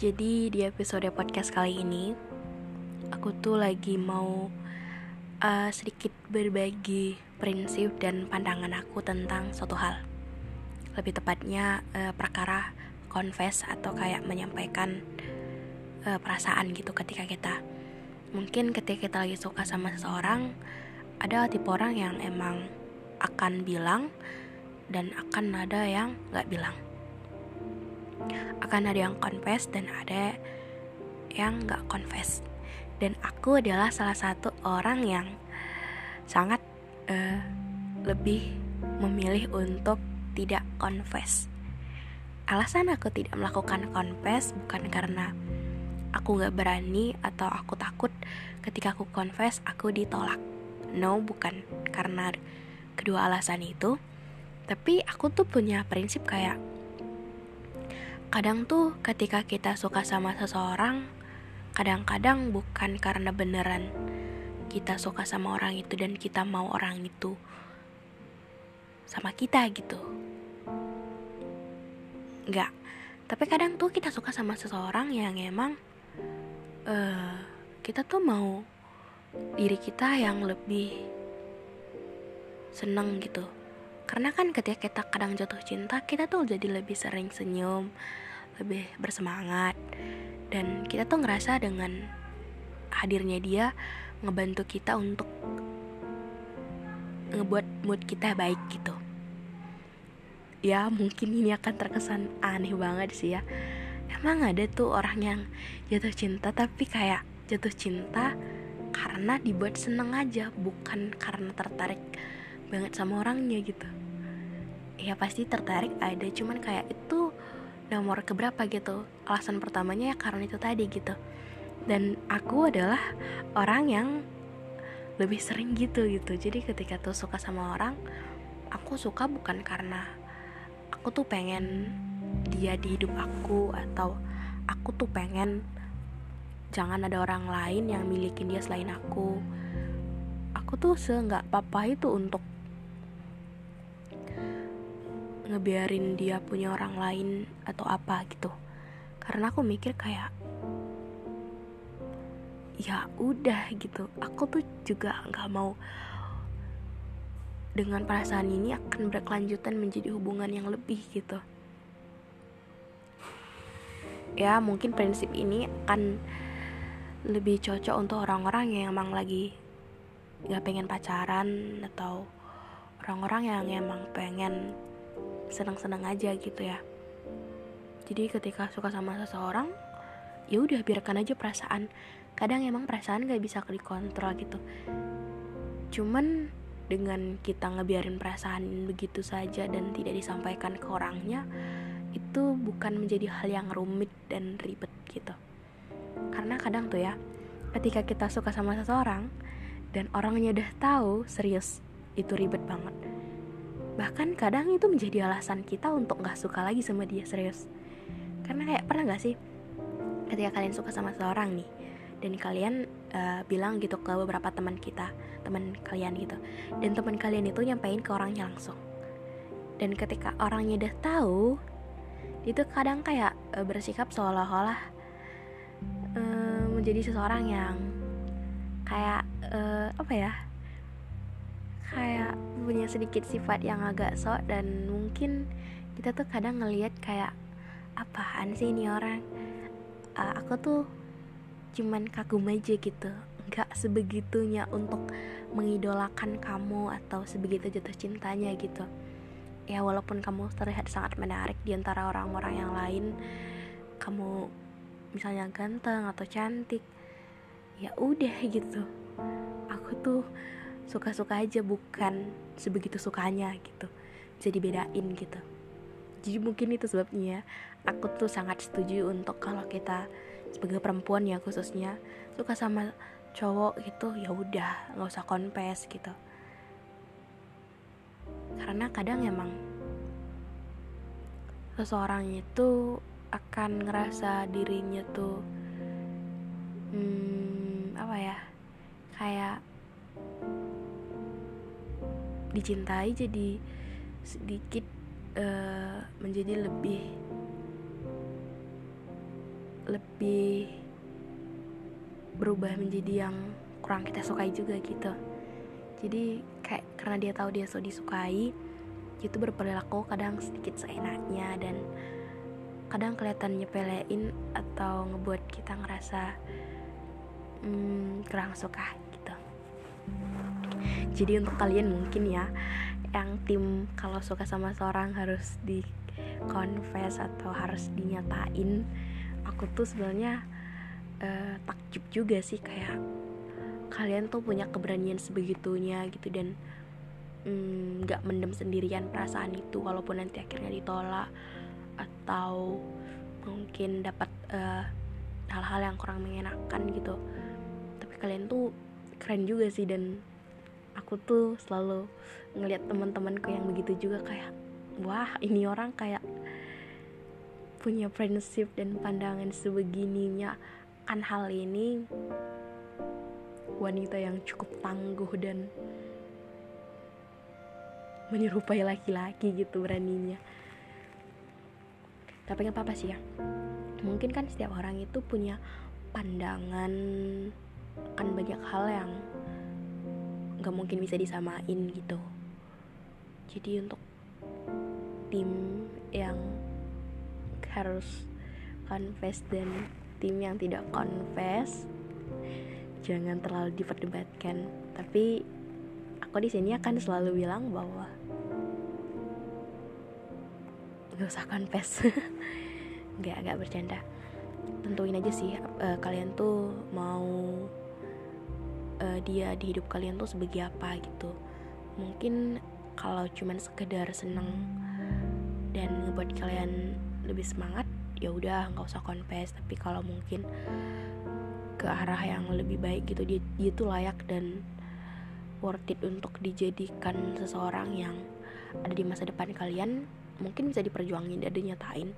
Jadi di episode podcast kali ini, aku tuh lagi mau sedikit berbagi prinsip dan pandangan aku tentang suatu hal. Lebih tepatnya perkara confess atau kayak menyampaikan perasaan gitu ketika kita. Mungkin ketika kita lagi suka sama seseorang, ada tipe orang yang emang akan bilang dan akan ada yang gak bilang. Akan ada yang confess dan ada yang gak confess. Dan aku adalah salah satu orang yang sangat lebih memilih untuk tidak confess. Alasan aku tidak melakukan confess bukan karena aku gak berani atau aku takut ketika aku confess aku ditolak. No, bukan karena kedua alasan itu. Tapi aku tuh punya prinsip kayak, kadang tuh ketika kita suka sama seseorang, kadang-kadang bukan karena beneran kita suka sama orang itu dan kita mau orang itu sama kita gitu. Enggak. Tapi kadang tuh kita suka sama seseorang yang emang kita tuh mau diri kita yang lebih seneng gitu. Karena kan ketika kita kadang jatuh cinta, kita tuh jadi lebih sering senyum, lebih bersemangat. Dan kita tuh ngerasa dengan hadirnya dia ngebantu kita untuk ngebuat mood kita baik gitu. Ya mungkin ini akan terkesan aneh banget sih ya. Emang ada tuh orang yang jatuh cinta tapi kayak jatuh cinta karena dibuat seneng aja, bukan karena tertarik banget sama orangnya gitu. Ya pasti tertarik ada, cuman kayak itu nomor keberapa gitu. Alasan pertamanya ya karena itu tadi gitu. Dan aku adalah orang yang lebih sering gitu. Jadi ketika tuh suka sama orang, aku suka bukan karena aku tuh pengen dia di hidup aku, atau aku tuh pengen jangan ada orang lain yang milikin dia selain aku. Aku tuh nggak apa-apa itu untuk ngebiarin dia punya orang lain atau apa gitu, karena aku mikir kayak ya udah gitu. Aku tuh juga nggak mau dengan perasaan ini akan berkelanjutan menjadi hubungan yang lebih gitu. Ya mungkin prinsip ini akan lebih cocok untuk orang-orang yang emang lagi nggak pengen pacaran, atau orang-orang yang emang pengen seneng-seneng aja gitu ya. Jadi ketika suka sama seseorang, ya udah biarkan aja perasaan. Kadang emang perasaan gak bisa dikontrol gitu. Cuman dengan kita ngebiarin perasaan begitu saja dan tidak disampaikan ke orangnya, itu bukan menjadi hal yang rumit dan ribet gitu. Karena kadang tuh ya, ketika kita suka sama seseorang dan orangnya udah tahu, serius itu ribet banget. Bahkan kadang itu menjadi alasan kita untuk gak suka lagi sama dia, serius. Karena kayak pernah gak sih ketika kalian suka sama seseorang nih, dan kalian bilang gitu ke beberapa teman kalian gitu, dan teman kalian itu nyampein ke orangnya langsung. Dan ketika orangnya udah tahu, itu kadang kayak bersikap seolah-olah menjadi seseorang yang kayak kayak punya sedikit sifat yang agak sok. Dan mungkin kita tuh kadang ngelihat kayak, apaan sih ini orang, aku tuh cuman kagum aja gitu, gak sebegitunya untuk mengidolakan kamu atau sebegitu jatuh cintanya gitu. Ya walaupun kamu terlihat sangat menarik di antara orang-orang yang lain, kamu misalnya ganteng atau cantik, ya udah gitu. Aku tuh suka-suka aja, bukan sebegitu sukanya gitu. Bisa dibedain gitu. Jadi mungkin itu sebabnya aku tuh sangat setuju untuk kalau kita sebagai perempuan ya khususnya suka sama cowok gitu, ya udah nggak usah confess gitu. Karena kadang emang seseorang itu akan ngerasa dirinya tuh kayak dicintai, jadi sedikit menjadi lebih berubah menjadi yang kurang kita sukai juga gitu. Jadi kayak karena dia tahu dia so disukai, itu berperilaku kadang sedikit seenaknya dan kadang kelihatan nyepelein atau ngebuat kita ngerasa kurang suka gitu. Jadi untuk kalian mungkin ya yang tim kalau suka sama seorang harus di confess atau harus dinyatain, aku tuh sebenarnya takjub juga sih kayak kalian tuh punya keberanian sebegitunya gitu dan gak mendem sendirian perasaan itu walaupun nanti akhirnya ditolak atau mungkin dapat hal-hal yang kurang mengenakan gitu. Tapi kalian tuh keren juga sih dan aku tuh selalu ngelihat teman-temanku yang begitu juga kayak wah ini orang kayak punya prinsip dan pandangan sebegininya kan. Hal ini wanita yang cukup tangguh dan menyerupai laki-laki gitu beraninya. Tapi gak apa-apa sih ya, mungkin kan setiap orang itu punya pandangan kan banyak hal yang gak mungkin bisa disamain gitu. Jadi untuk tim yang harus confess dan tim yang tidak confess jangan terlalu diperdebatkan. Tapi aku di sini akan selalu bilang bahwa gak usah confess. Gak bercanda. Tentuin aja sih kalian tuh mau dia di hidup kalian tuh sebagai apa gitu. Mungkin kalau cuman sekedar seneng dan ngebuat kalian lebih semangat, ya udah nggak usah confess. Tapi kalau mungkin ke arah yang lebih baik gitu, dia tuh layak dan worth it untuk dijadikan seseorang yang ada di masa depan kalian, mungkin bisa diperjuangin, ada nyatain.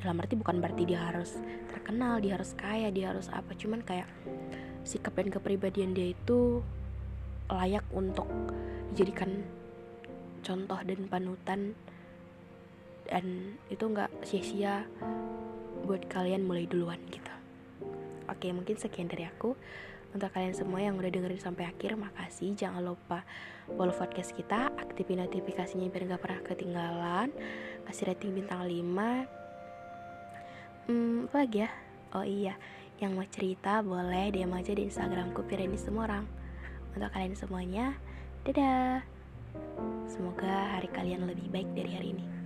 Dalam arti bukan berarti dia harus terkenal, dia harus kaya, dia harus apa, cuman kayak sikap dan kepribadian dia itu layak untuk dijadikan contoh dan panutan, dan itu gak sia-sia buat kalian mulai duluan gitu. Oke, mungkin sekian dari aku. Untuk kalian semua yang udah dengerin sampai akhir, makasih. Jangan lupa follow podcast kita, aktifin notifikasinya biar gak pernah ketinggalan, kasih rating bintang 5. Apa lagi ya? Oh iya, yang mau cerita boleh DM aja di Instagramku Pirani Semorang. Untuk kalian semuanya, dadah. Semoga hari kalian lebih baik dari hari ini.